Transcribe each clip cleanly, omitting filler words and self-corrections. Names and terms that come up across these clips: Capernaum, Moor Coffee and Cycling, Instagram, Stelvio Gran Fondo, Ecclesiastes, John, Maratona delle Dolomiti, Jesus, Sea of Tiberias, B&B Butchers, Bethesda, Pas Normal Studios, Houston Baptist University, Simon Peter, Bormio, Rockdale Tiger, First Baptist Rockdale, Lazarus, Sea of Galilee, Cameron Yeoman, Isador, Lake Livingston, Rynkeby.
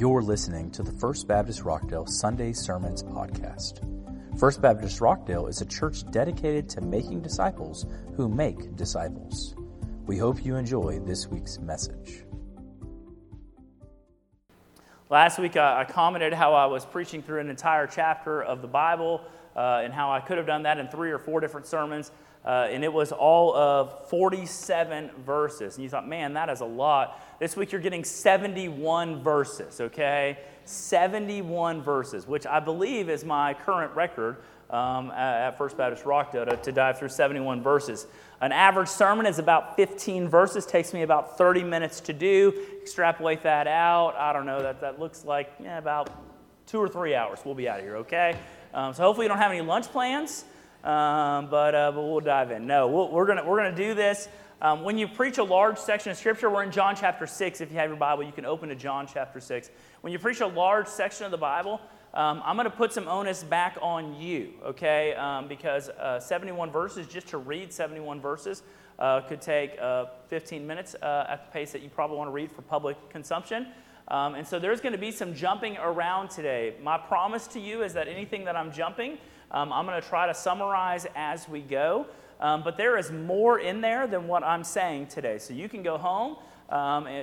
You're listening to the First Baptist Rockdale Sunday Sermons podcast. First Baptist Rockdale is a church dedicated to making disciples who make disciples. We hope you enjoy this week's message. Last week I commented how I was preaching through an entire chapter of the Bible and how I could have done that in 3 or 4 different sermons. And it was all of 47 verses. And you thought, man, that is a lot. This week you're getting 71 verses, okay? 71 verses, which I believe is my current record at First Baptist Rockdale to dive through 71 verses. An average sermon is about 15 verses. Takes me about 30 minutes to do. Extrapolate that out. I don't know. That looks like about 2 or 3 hours. We'll be out of here, okay? So hopefully you don't have any lunch plans. But we'll dive in. No, we're gonna do this. When you preach a large section of Scripture, we're in John chapter 6. If you have your Bible, you can open to John chapter 6. When you preach a large section of the Bible, I'm gonna put some onus back on you, okay? Because 71 verses, just to read 71 verses, could take 15 minutes at the pace that you probably want to read for public consumption. And so there's going to be some jumping around today. My promise to you is that anything that I'm jumping, I'm going to try to summarize as we go. But there is more in there than what I'm saying today. So you can go home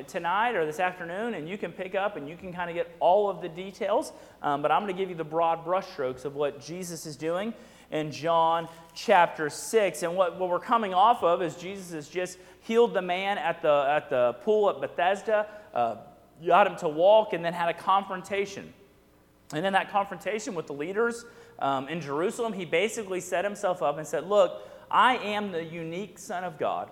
tonight or this afternoon and you can pick up and you can kind of get all of the details. But I'm going to give you the broad brushstrokes of what Jesus is doing in John chapter 6. And what we're coming off of is Jesus has just healed the man at the pool at Bethesda, got him to walk, and then had a confrontation. And in that confrontation with the leaders in Jerusalem, he basically set himself up and said, look, I am the unique Son of God.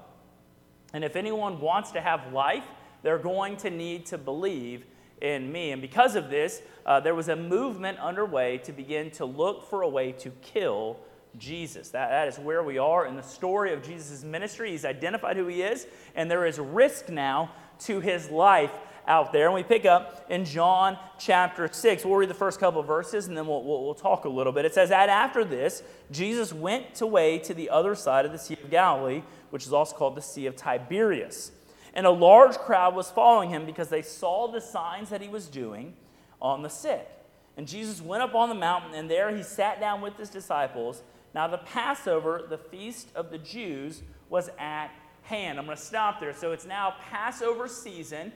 And if anyone wants to have life, they're going to need to believe in me. And because of this, there was a movement underway to begin to look for a way to kill Jesus. That is where we are in the story of Jesus' ministry. He's identified who he is, and there is risk now to his life out there. And we pick up in John chapter 6. We'll read the first couple of verses and then we'll talk a little bit. It says that after this, Jesus went away to the other side of the Sea of Galilee, which is also called the Sea of Tiberias. And a large crowd was following him because they saw the signs that he was doing on the sick. And Jesus went up on the mountain, and there he sat down with his disciples. Now the Passover, the feast of the Jews, was at hand. I'm going to stop there. So it's now Passover season,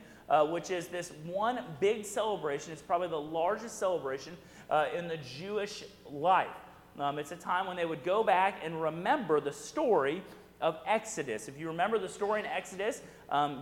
which is this one big celebration. It's probably the largest celebration in the Jewish life. It's a time when they would go back and remember the story of Exodus. If you remember the story in Exodus,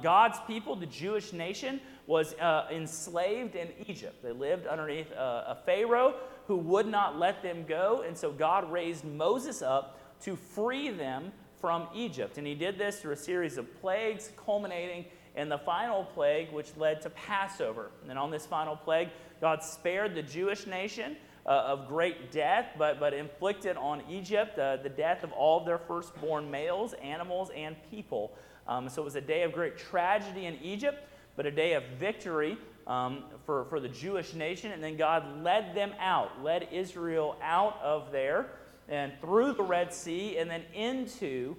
God's people, the Jewish nation, was enslaved in Egypt. They lived underneath a Pharaoh who would not let them go, and so God raised Moses up to free them from Egypt. And he did this through a series of plagues, culminating and the final plague, which led to Passover. And on this final plague, God spared the Jewish nation of great death, but inflicted on Egypt the death of all of their firstborn males, animals, and people. So it was a day of great tragedy in Egypt, but a day of victory for the Jewish nation. And then God led them out, led Israel out of there, and through the Red Sea, and then into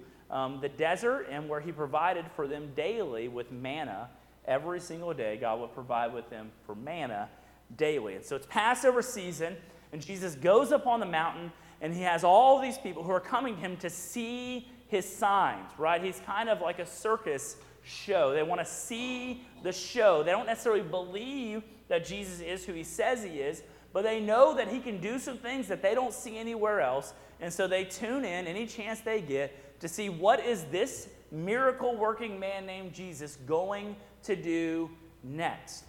the desert, and where he provided for them daily with manna. Every single day, God would provide with them for manna daily. And so it's Passover season, and Jesus goes up on the mountain, and he has all these people who are coming to him to see his signs, right? He's kind of like a circus show. They want to see the show. They don't necessarily believe that Jesus is who he says he is, but they know that he can do some things that they don't see anywhere else, and so they tune in any chance they get to see, what is this miracle-working man named Jesus going to do next?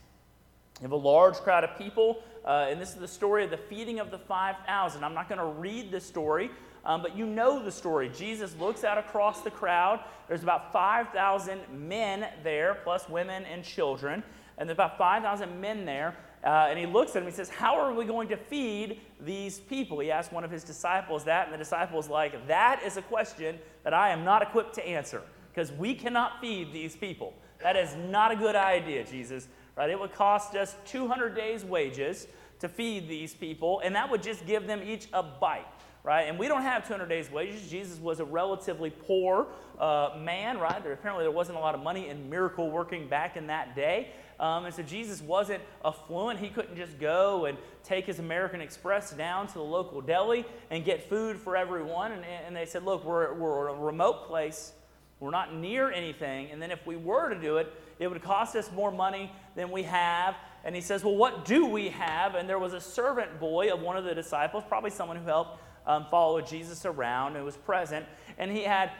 You have a large crowd of people, and this is the story of the feeding of the 5,000. I'm not going to read the story, but you know the story. Jesus looks out across the crowd. There's about 5,000 men there, plus women and children, and there's about 5,000 men there. And he looks at him and he says, how are we going to feed these people? He asked one of his disciples that, and the disciple's like, that is a question that I am not equipped to answer, because we cannot feed these people. That is not a good idea, Jesus. Right? It would cost us 200 days' wages to feed these people, and that would just give them each a bite. right? And we don't have 200 days' wages. Jesus was a relatively poor man, right? Apparently there wasn't a lot of money in miracle working back in that day. And so Jesus wasn't affluent. He couldn't just go and take his American Express down to the local deli and get food for everyone. And they said, look, we're a remote place. We're not near anything. And then if we were to do it, it would cost us more money than we have. And he says, well, what do we have? And there was a servant boy of one of the disciples, probably someone who helped follow Jesus around and was present. And he had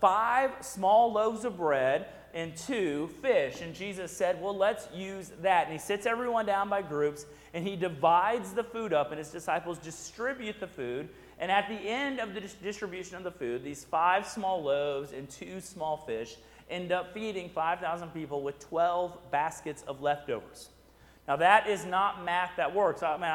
5 small loaves of bread and 2 fish. And Jesus said, well, let's use that. And he sits everyone down by groups, and he divides the food up, and his disciples distribute the food. And at the end of the distribution of the food, these 5 small loaves and 2 small fish end up feeding 5,000 people with 12 baskets of leftovers. Now, that is not math that works. I mean,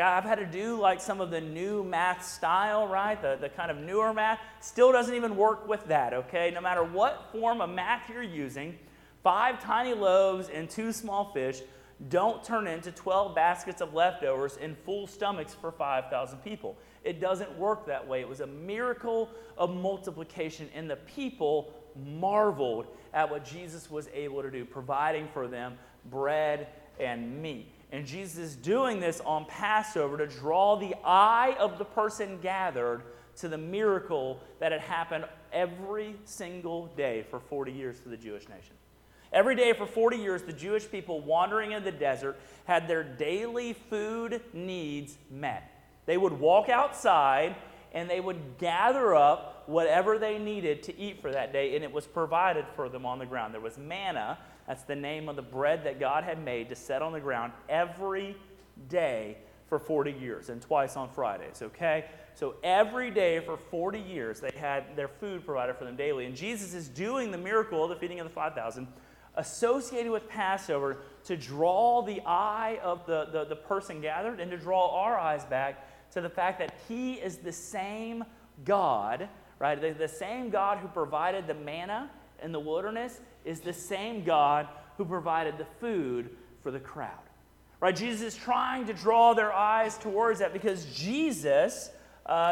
I've had to do like some of the new math style, right? The kind of newer math still doesn't even work with that, okay? No matter what form of math you're using, 5 tiny loaves and 2 small fish don't turn into 12 baskets of leftovers in full stomachs for 5,000 people. It doesn't work that way. It was a miracle of multiplication, and the people marveled at what Jesus was able to do, providing for them bread and meat. And Jesus is doing this on Passover to draw the eye of the person gathered to the miracle that had happened every single day for 40 years for the Jewish nation. Every day for 40 years, the Jewish people wandering in the desert had their daily food needs met. They would walk outside and they would gather up whatever they needed to eat for that day, and it was provided for them on the ground. There was manna. That's the name of the bread that God had made to set on the ground every day for 40 years and twice on Fridays, okay? So every day for 40 years, they had their food provided for them daily. And Jesus is doing the miracle of the feeding of the 5,000 associated with Passover to draw the eye of the person gathered and to draw our eyes back to the fact that he is the same God, right? The same God who provided the manna in the wilderness is the same God who provided the food for the crowd. Right? Jesus is trying to draw their eyes towards that because Jesus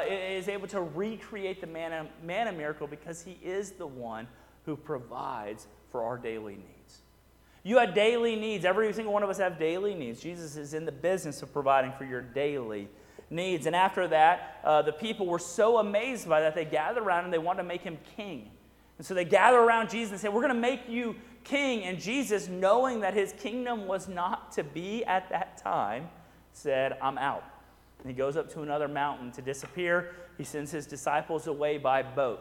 is able to recreate the manna miracle because he is the one who provides for our daily needs. You have daily needs. Every single one of us have daily needs. Jesus is in the business of providing for your daily needs. And after that, the people were so amazed by that, they gathered around and they wanted to make him king. And so they gather around Jesus and say, we're going to make you king. And Jesus, knowing that his kingdom was not to be at that time, said, I'm out. And he goes up to another mountain to disappear. He sends his disciples away by boat.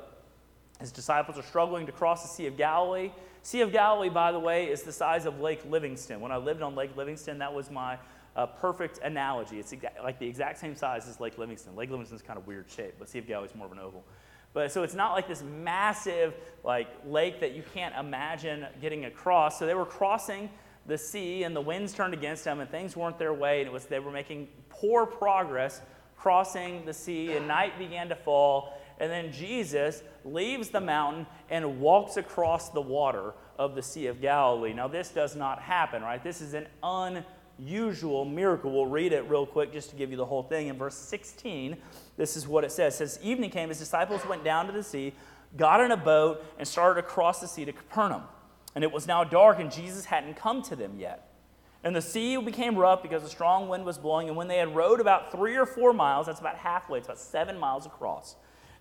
His disciples are struggling to cross the Sea of Galilee. Sea of Galilee, by the way, is the size of Lake Livingston. When I lived on Lake Livingston, that was my perfect analogy. It's like the exact same size as Lake Livingston. Lake Livingston's kind of weird shape, but Sea of Galilee's more of an oval. But so it's not like this massive like lake that you can't imagine getting across. So they were crossing the sea, and the winds turned against them, and things weren't their way, and they were making poor progress crossing the sea, and night began to fall. And then Jesus leaves the mountain and walks across the water of the Sea of Galilee. Now this does not happen, right? This is an unusual miracle. We'll read it real quick just to give you the whole thing. In verse 16, this is what it says. It says, evening came, his disciples went down to the sea, got in a boat, and started across the sea to Capernaum. And it was now dark, and Jesus hadn't come to them yet. And the sea became rough because a strong wind was blowing. And when they had rowed about 3 or 4 miles, that's about halfway, it's about 7 miles across,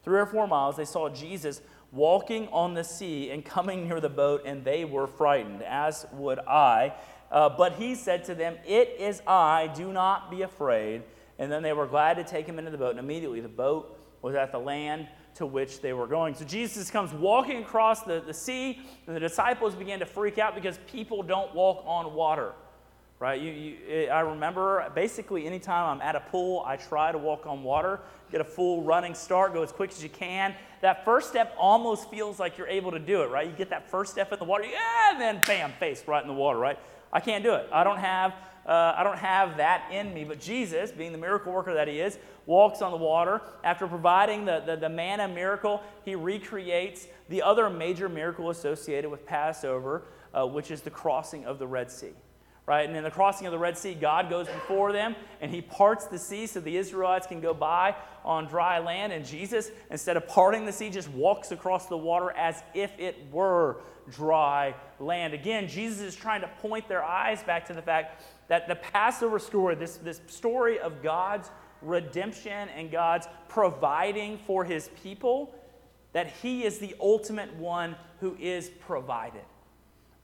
3 or 4 miles, they saw Jesus walking on the sea and coming near the boat, and they were frightened, as would I. But he said to them, it is I, do not be afraid. And then they were glad to take him into the boat, and immediately the boat was at the land to which they were going. So Jesus comes walking across the sea, and the disciples began to freak out because people don't walk on water, right? I remember basically any time I'm at a pool, I try to walk on water, get a full running start, go as quick as you can. That first step almost feels like you're able to do it, right? You get that first step in the water, and then bam, face right in the water, right? I can't do it. I don't have that in me. But Jesus, being the miracle worker that he is, walks on the water. After providing the manna miracle, he recreates the other major miracle associated with Passover, which is the crossing of the Red Sea. right? And in the crossing of the Red Sea, God goes before them, and he parts the sea so the Israelites can go by on dry land. And Jesus, instead of parting the sea, just walks across the water as if it were dry land. Again, Jesus is trying to point their eyes back to the fact that the Passover story, this story of God's redemption and God's providing for his people, that he is the ultimate one who is provided.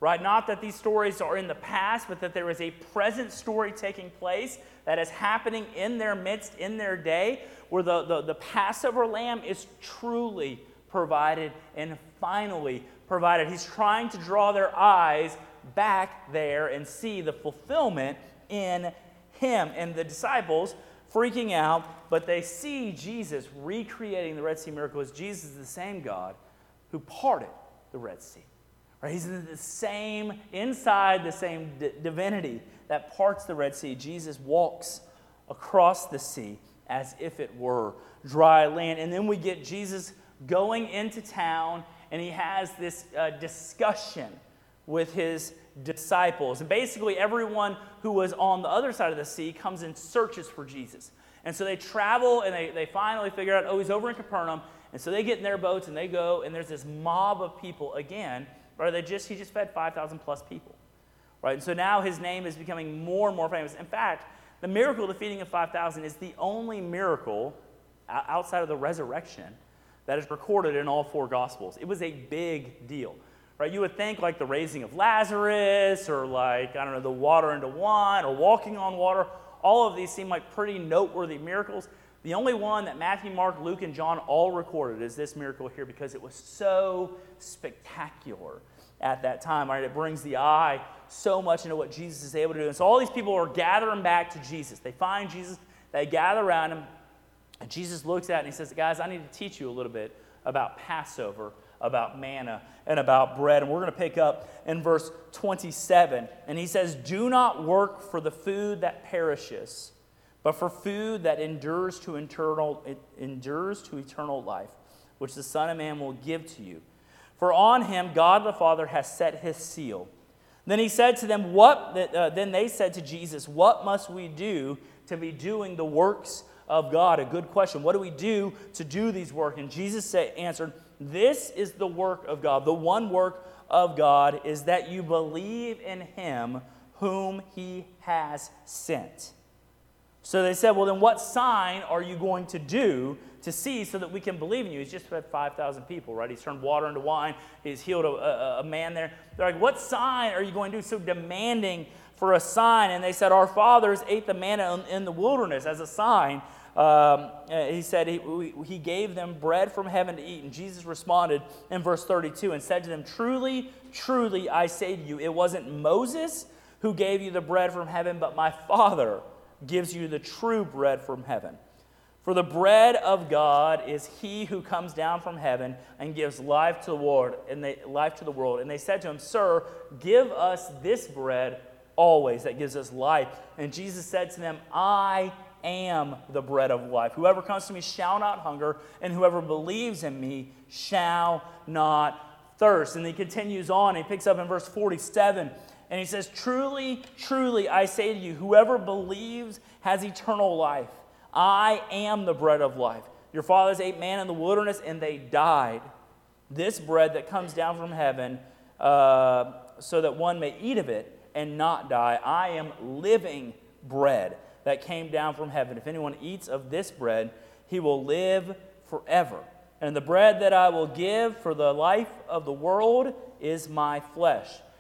Right? Not that these stories are in the past, but that there is a present story taking place that is happening in their midst, in their day, where the Passover lamb is truly provided and finally provided. He's trying to draw their eyes back there and see the fulfillment in him. And the disciples, freaking out, but they see Jesus recreating the Red Sea miracle as Jesus is the same God who parted the Red Sea. Right? He's the same, inside the same divinity that parts the Red Sea. Jesus walks across the sea as if it were dry land. And then we get Jesus going into town, and he has this discussion with his disciples. And basically everyone who was on the other side of the sea comes and searches for Jesus. And so they travel, and they finally figure out, oh, he's over in Capernaum. And so they get in their boats, and they go, and there's this mob of people again. Or he just fed 5,000 plus people, right? And so now his name is becoming more and more famous. In fact, the miracle of the feeding of 5,000 is the only miracle outside of the resurrection that is recorded in all four Gospels. It was a big deal, right? You would think like the raising of Lazarus or like, I don't know, the water into wine or walking on water. All of these seem like pretty noteworthy miracles. The only one that Matthew, Mark, Luke, and John all recorded is this miracle here because it was so spectacular at that time. Right? It brings the eye so much into what Jesus is able to do. And so all these people are gathering back to Jesus. They find Jesus, they gather around him, and Jesus looks at it and he says, guys, I need to teach you a little bit about Passover, about manna, and about bread. And we're going to pick up in verse 27. And he says, do not work for the food that perishes, but for food that endures to eternal life, which the Son of Man will give to you. For on him God the Father has set his seal. Then he said to them, Then they said to Jesus, what must we do to be doing the works of God? A good question. What do we do to do these work? And Jesus answered, this is the work of God. The one work of God is that you believe in him whom he has sent. So they said, well, then what sign are you going to do to see so that we can believe in you? He's just fed 5,000 people, right? He's turned water into wine. He's healed a man there. They're like, what sign are you going to do? So demanding for a sign. And they said, our fathers ate the manna in the wilderness as a sign. He said he gave them bread from heaven to eat. And Jesus responded in verse 32 and said to them, truly, truly, I say to you, it wasn't Moses who gave you the bread from heaven, but my Father gives you the true bread from heaven. For the bread of God is he who comes down from heaven and gives life to the world. And they said to him, sir, give us this bread always that gives us life. And Jesus said to them, I am the bread of life. Whoever comes to me shall not hunger, and whoever believes in me shall not thirst. And he continues on. He picks up in verse 47. And he says, truly, truly, I say to you, whoever believes has eternal life. I am the bread of life. Your fathers ate manna in the wilderness, and they died. This bread that comes down from heaven, so that one may eat of it and not die. I am living bread that came down from heaven. If anyone eats of this bread, he will live forever. And the bread that I will give for the life of the world is my flesh.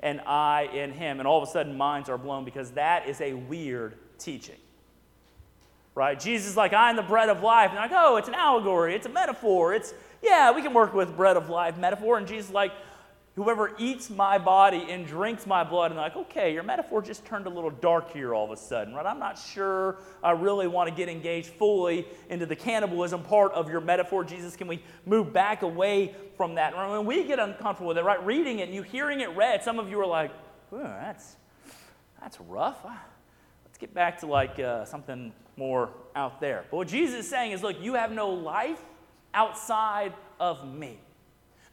and I in him. And all of a sudden, minds are blown, because that is a weird teaching, right? Jesus is like, I am the bread of life. And they're like, oh, it's an allegory. It's a metaphor. It's, yeah, we can work with bread of life metaphor. And Jesus is like, Whoever eats my body and drinks my blood, and they're like, okay, your metaphor just turned a little dark here all of a sudden, right? I'm not sure I really want to get engaged fully into the cannibalism part of your metaphor. Jesus, can we move back away from that? And when we get uncomfortable with it, right, reading it and you hearing it read, some of you are like, that's rough. Let's get back to like something more out there. But what Jesus is saying is, look, you have no life outside of me.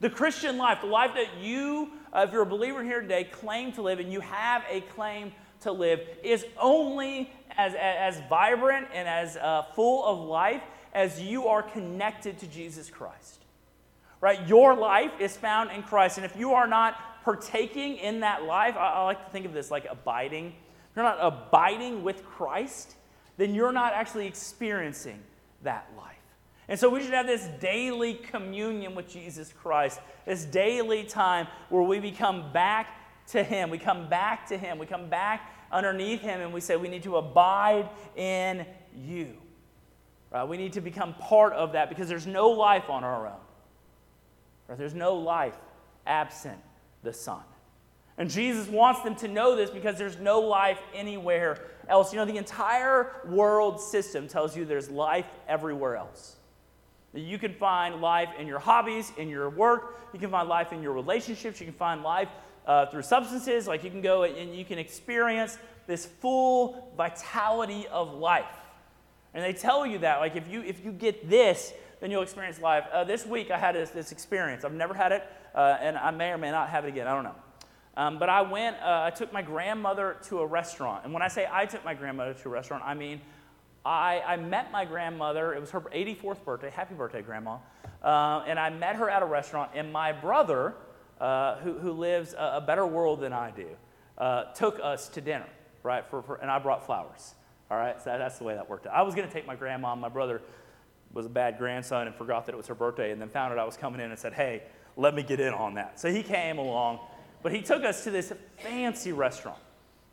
The Christian life, the life that you, if you're a believer here today, claim to live, and you have a claim to live, is only as vibrant and as full of life as you are connected to Jesus Christ. Right? Your life is found in Christ. And if you are not partaking in that life, I like to think of this like abiding. If you're not abiding with Christ, then you're not actually experiencing that life. And so we should have this daily communion with Jesus Christ, this daily time where we become back to Him. We come back to Him. We come back underneath Him, and we say we need to abide in you. Right? We need to become part of that because there's no life on our own. Right? There's no life absent the Son. And Jesus wants them to know this because there's no life anywhere else. You know, the entire world system tells you there's life everywhere else. You can find life in your hobbies, in your work. You can find life in your relationships. You can find life through substances. Like you can go and you can experience this full vitality of life. And they tell you that. Like if you get this, then you'll experience life. This week I had this experience. I've never had it, and I may or may not have it again. I don't know. But I went, I took my grandmother to a restaurant. And when I say I took my grandmother to a restaurant, I mean I met my grandmother. It was her 84th birthday. Happy birthday, Grandma. And I met her at a restaurant. And my brother, who lives a better world than I do, took us to dinner, right? And I brought flowers. All right? So that's the way that worked out. I was going to take my grandma. My brother was a bad grandson and forgot that it was her birthday and then found out I was coming in and said, hey, let me get in on that. So he came along. But he took us to this fancy restaurant,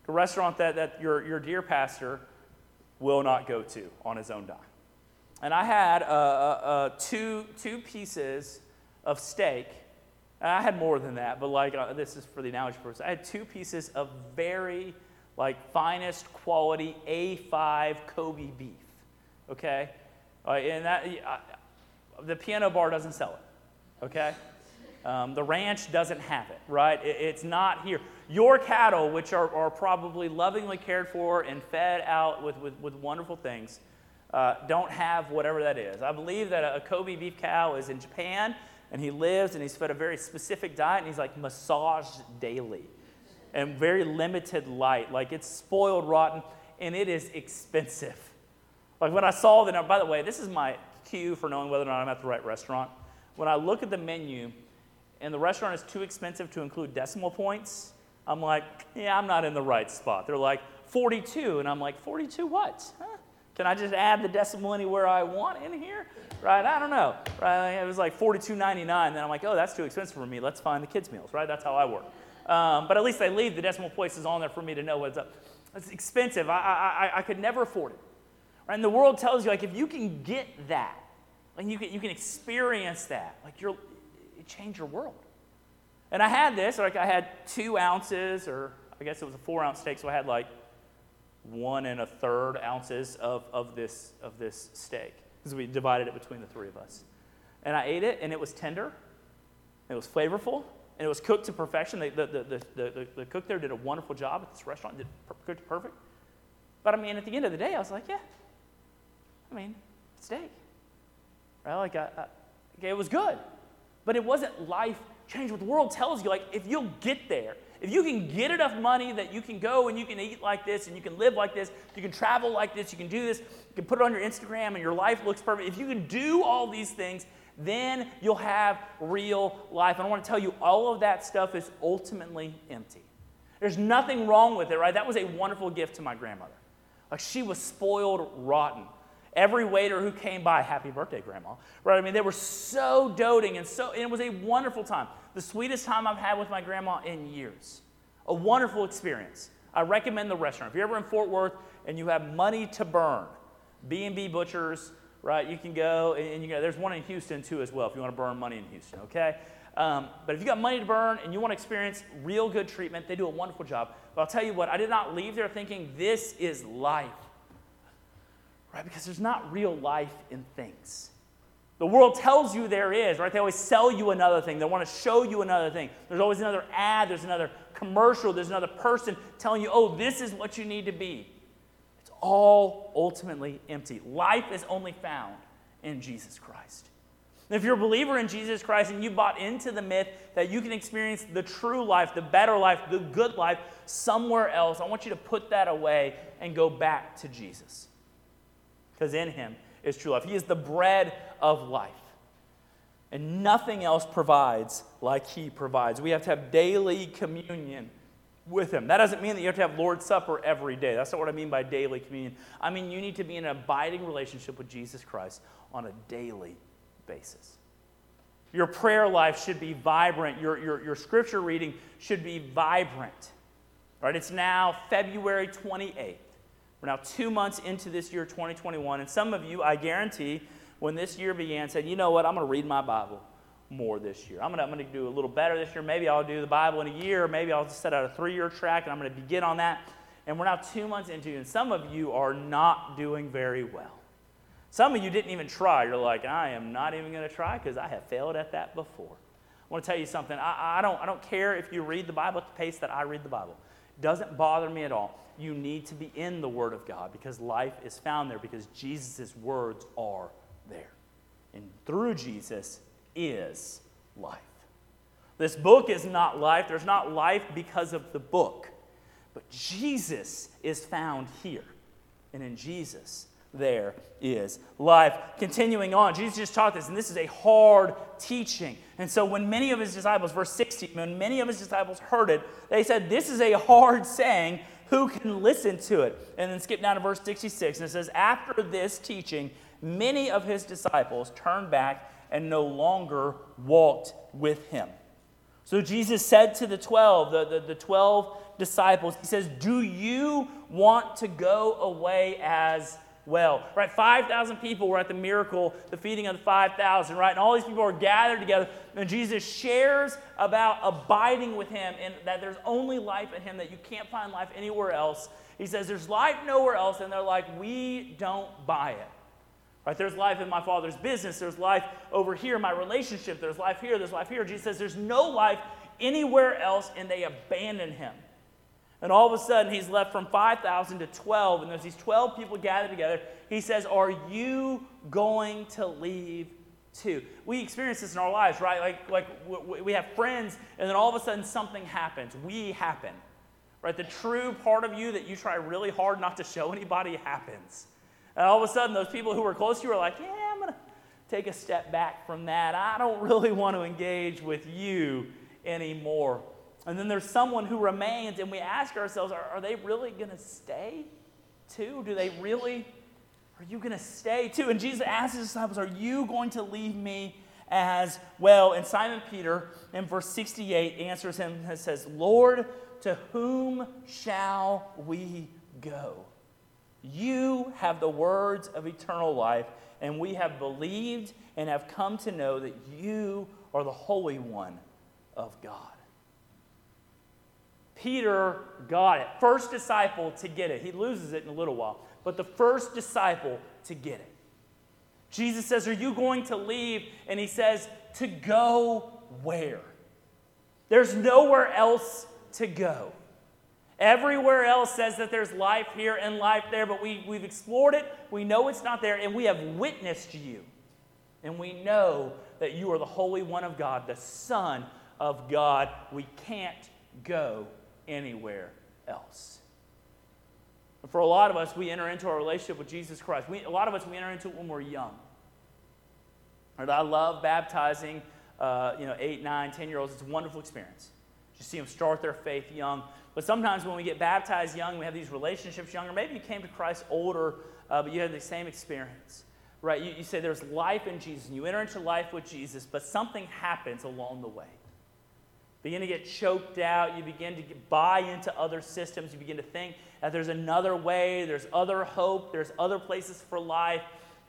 a restaurant that your dear pastor will not go to on his own dime. And I had two pieces of steak. I had more than that, but like this is for the analogy purpose. I had two pieces of very finest quality A5 Kobe beef. Okay, and the piano bar doesn't sell it. Okay, the ranch doesn't have it. Right, it's not here. Your cattle, which are probably lovingly cared for and fed out with wonderful things, don't have whatever that is. I believe that a Kobe beef cow is in Japan, and he lives, and he's fed a very specific diet, and he's massaged daily and very limited light. It's spoiled rotten, and it is expensive. When I saw the number, by the way, this is my cue for knowing whether or not I'm at the right restaurant. When I look at the menu, and the restaurant is too expensive to include decimal points, I'm like, yeah, I'm not in the right spot. They're like, 42. And I'm like, 42 what? Huh? Can I just add the decimal anywhere I want in here? Right? I don't know. Right? It was like $42.99. Then I'm like, oh, that's too expensive for me. Let's find the kids' meals. Right? That's how I work. But at least they leave the decimal places on there for me to know what's up. It's expensive. I could never afford it. Right? And the world tells you, if you can get that, and you can experience that, it changed your world. And I had this, I had 2 ounces, or I guess it was a 4-ounce steak, so I had 1 1/3 ounces of this steak, because we divided it between the three of us. And I ate it, and it was tender, it was flavorful, and it was cooked to perfection. The cook there did a wonderful job at this restaurant, cooked perfect. But I mean, at the end of the day, I was like, yeah, steak. Right? It was good, but it wasn't life change. What the world tells you, if you'll get there, if you can get enough money that you can go and you can eat like this and you can live like this, you can travel like this, you can do this, you can put it on your Instagram and your life looks perfect. If you can do all these things, then you'll have real life. And I want to tell you, all of that stuff is ultimately empty. There's nothing wrong with it, right? That was a wonderful gift to my grandmother. She was spoiled rotten. Every waiter who came by, happy birthday, Grandma. Right? They were so doting, and it was a wonderful time. The sweetest time I've had with my grandma in years. A wonderful experience. I recommend the restaurant. If you're ever in Fort Worth and you have money to burn, B&B Butchers, right? You can go, there's one in Houston too as well if you want to burn money in Houston, okay? But if you got money to burn and you want to experience real good treatment, they do a wonderful job. But I'll tell you what, I did not leave there thinking this is life, right? Because there's not real life in things. The world tells you there is, right? They always sell you another thing. They want to show you another thing. There's always another ad. There's another commercial. There's another person telling you, oh, this is what you need to be. It's all ultimately empty. Life is only found in Jesus Christ. And if you're a believer in Jesus Christ and you bought into the myth that you can experience the true life, the better life, the good life somewhere else, I want you to put that away and go back to Jesus. Because in him is true life. He is the bread of life. And nothing else provides like he provides. We have to have daily communion with him. That doesn't mean that you have to have Lord's Supper every day. That's not what I mean by daily communion. I mean you need to be in an abiding relationship with Jesus Christ on a daily basis. Your prayer life should be vibrant. Your scripture reading should be vibrant. All right, it's now February 28th. We're now 2 months into this year, 2021. And some of you, I guarantee, when this year began, said, you know what, I'm going to read my Bible more this year. I'm going to do a little better this year. Maybe I'll do the Bible in a year. Maybe I'll just set out a 3-year track and I'm going to begin on that. And we're now 2 months into it. And some of you are not doing very well. Some of you didn't even try. You're like, I am not even going to try because I have failed at that before. I want to tell you something. I don't care if you read the Bible at the pace that I read the Bible. It doesn't bother me at all. You need to be in the Word of God because life is found there, because Jesus' words are there. And through Jesus is life. This book is not life. There's not life because of the book. But Jesus is found here. And in Jesus, there is life. Continuing on, Jesus just taught this, and this is a hard teaching. And so when many of his disciples, verse 16, when many of his disciples heard it, they said, this is a hard saying. Who can listen to it? And then skip down to verse 66, and it says, after this teaching, many of his disciples turned back and no longer walked with him. So Jesus said to the 12, the 12 disciples, he says, do you want to go away as well? Right, 5,000 people were at the miracle, the feeding of the 5,000, right? And all these people are gathered together, and Jesus shares about abiding with him and that there's only life in him, that you can't find life anywhere else. He says, there's life nowhere else, and they're like, we don't buy it. Right? There's life in my Father's business. There's life over here in my relationship. There's life here. There's life here. Jesus says there's no life anywhere else, and they abandon him. And all of a sudden, he's left from 5,000 to 12, and there's these 12 people gathered together. He says, are you going to leave too? We experience this in our lives, right? Like we have friends, and then all of a sudden, something happens. We happen, right? The true part of you that you try really hard not to show anybody happens. And all of a sudden, those people who were close to you are like, yeah, I'm going to take a step back from that. I don't really want to engage with you anymore. And then there's someone who remains, and we ask ourselves, are they really going to stay too? Are you going to stay too? And Jesus asks his disciples, are you going to leave me as well? And Simon Peter, in verse 68, answers him and says, Lord, to whom shall we go? You have the words of eternal life, and we have believed and have come to know that you are the Holy One of God. Peter got it. First disciple to get it. He loses it in a little while, but the first disciple to get it. Jesus says, are you going to leave? And he says, to go where? There's nowhere else to go. Everywhere else says that there's life here and life there, but we've explored it, we know it's not there, and we have witnessed you. And we know that you are the Holy One of God, the Son of God. We can't go anywhere else. And for a lot of us, we enter into our relationship with Jesus Christ. We enter into it when we're young. And I love baptizing 8, 9, 10-year-olds. It's a wonderful experience. You see them start their faith young. But sometimes when we get baptized young, we have these relationships younger. Maybe you came to Christ older, but you had the same experience, right? You say there's life in Jesus, and you enter into life with Jesus, but something happens along the way. You begin to get choked out. You begin to buy into other systems. You begin to think that there's another way, there's other hope, there's other places for life.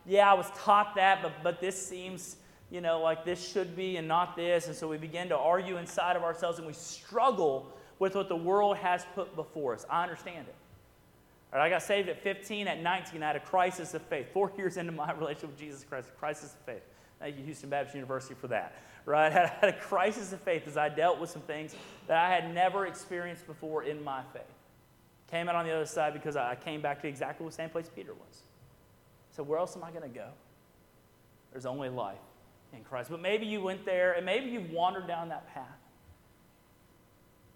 Yeah, I was taught that, but this seems you know, like this should be and not this. And so we begin to argue inside of ourselves, and we struggle with what the world has put before us. I understand it. All right, I got saved at 15. At 19, I had a crisis of faith. 4 years into my relationship with Jesus Christ, a crisis of faith. Thank you, Houston Baptist University, for that. Right? I had a crisis of faith as I dealt with some things that I had never experienced before in my faith. Came out on the other side because I came back to exactly the same place Peter was. So where else am I going to go? There's only life in Christ. But maybe you went there, and maybe you wandered down that path.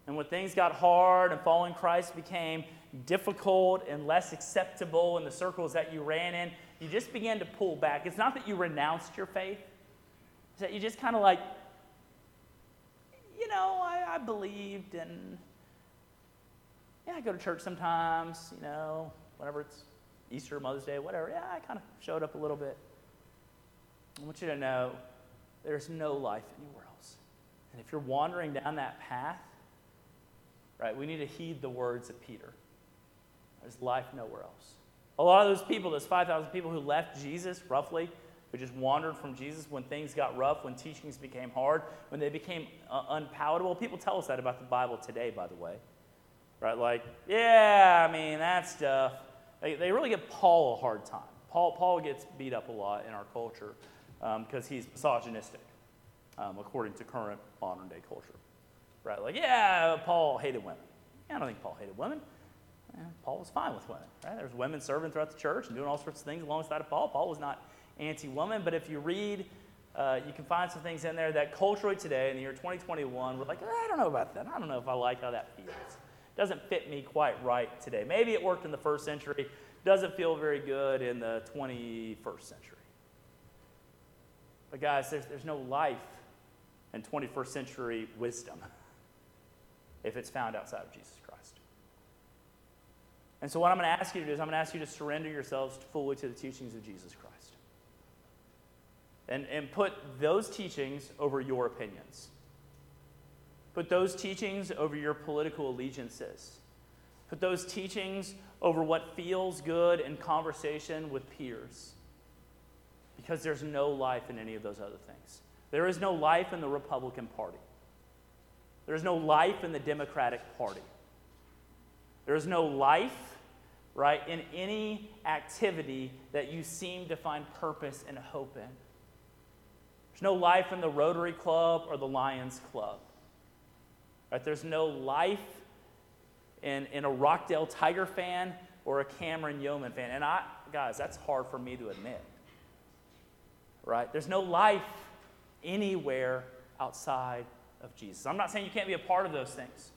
And when things got hard and following Christ became difficult and less acceptable in the circles that you ran in, you just began to pull back. It's not that you renounced your faith. It's that you just kind of like, you know, I believed, and yeah, I go to church sometimes, you know, whenever it's Easter, Mother's Day, whatever. Yeah, I kind of showed up a little bit. I want you to know there's no life anywhere else. And if you're wandering down that path, right, we need to heed the words of Peter. There's life nowhere else. A lot of those people, those 5,000 people who left Jesus, roughly, who just wandered from Jesus when things got rough, when teachings became hard, when they became unpalatable. People tell us that about the Bible today, by the way. Right, like, yeah, I mean, that stuff. They really give Paul a hard time. Paul gets beat up a lot in our culture because he's misogynistic, according to current modern-day culture. Right, like, yeah, Paul hated women. Yeah, I don't think Paul hated women. Yeah, Paul was fine with women. Right? There was women serving throughout the church and doing all sorts of things alongside of Paul. Paul was not anti-woman, but if you read, you can find some things in there that culturally today, in the year 2021, we're like, I don't know about that. I don't know if I like how that feels. It doesn't fit me quite right today. Maybe it worked in the first century. Doesn't feel very good in the 21st century. But guys, there's no life in 21st century wisdom if it's found outside of Jesus Christ. And so what I'm going to ask you to do is I'm going to ask you to surrender yourselves fully to the teachings of Jesus Christ. And put those teachings over your opinions. Put those teachings over your political allegiances. Put those teachings over what feels good in conversation with peers. Because there's no life in any of those other things. There is no life in the Republican Party. There is no life in the Democratic Party. There is no life, right, in any activity that you seem to find purpose and hope in. There's no life in the Rotary Club or the Lions Club. Right? There's no life in a Rockdale Tiger fan or a Cameron Yeoman fan. And guys, that's hard for me to admit. Right? There's no life anywhere outside of Jesus. I'm not saying you can't be a part of those things.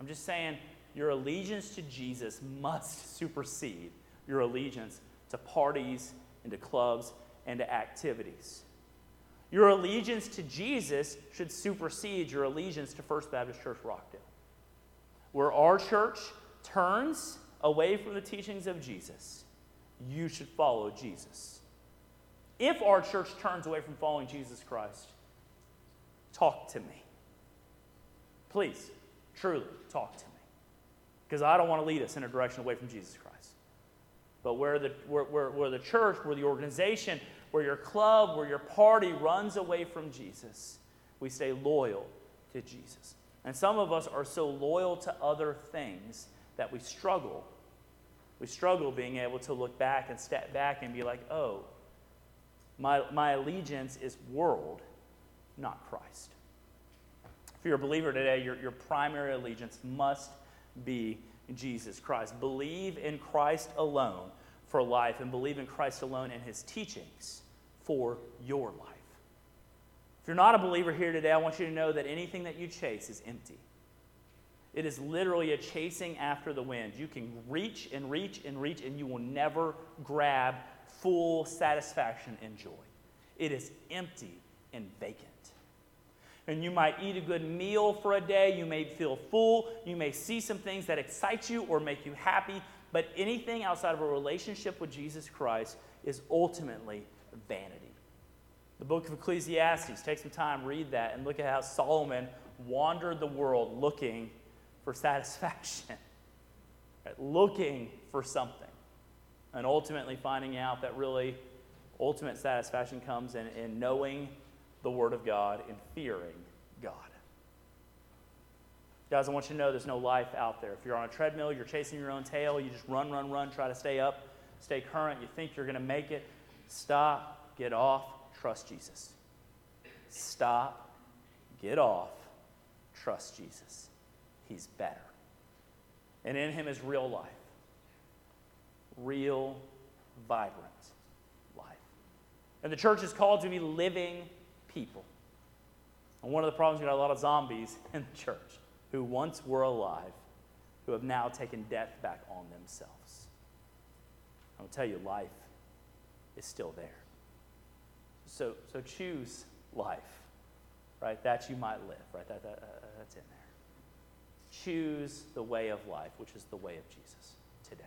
I'm just saying your allegiance to Jesus must supersede your allegiance to parties and to clubs and to activities. Your allegiance to Jesus should supersede your allegiance to First Baptist Church Rockdale, where our church turns away from the teachings of Jesus. You should follow Jesus. If our church turns away from following Jesus Christ, talk to me. Please, truly, talk to me. Because I don't want to lead us in a direction away from Jesus Christ. But where the church, where the organization, where your club, where your party runs away from Jesus, we stay loyal to Jesus. And some of us are so loyal to other things that we struggle. We struggle being able to look back and step back and be like, oh, my allegiance is world, not Christ. If you're a believer today, your primary allegiance must be Jesus Christ. Believe in Christ alone for life, and believe in Christ alone and his teachings for your life. If you're not a believer here today, I want you to know that anything that you chase is empty. It is literally a chasing after the wind. You can reach and reach and reach, and you will never grab full satisfaction and joy. It is empty and vacant. And you might eat a good meal for a day. You may feel full. You may see some things that excite you or make you happy. But anything outside of a relationship with Jesus Christ is ultimately vanity. The book of Ecclesiastes, take some time, read that, and look at how Solomon wandered the world looking for satisfaction, right? Looking for something, and ultimately finding out that really Ultimate satisfaction comes in knowing the Word of God and fearing God. Guys, I want you to know there's no life out there. If you're on a treadmill, you're chasing your own tail, you just run, try to stay up, stay current, you think you're going to make it, stop, get off, trust Jesus. Stop, get off, trust Jesus. He's better. And in Him is real life. Real, vibrant life. And the church is called to be living people. And one of the problems, we've got a lot of zombies in the church who once were alive, who have now taken death back on themselves. I'll tell you, life is still there. So choose life, right? That you might live, right? That's in there. Choose the way of life, which is the way of Jesus today.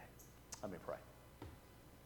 Let me pray.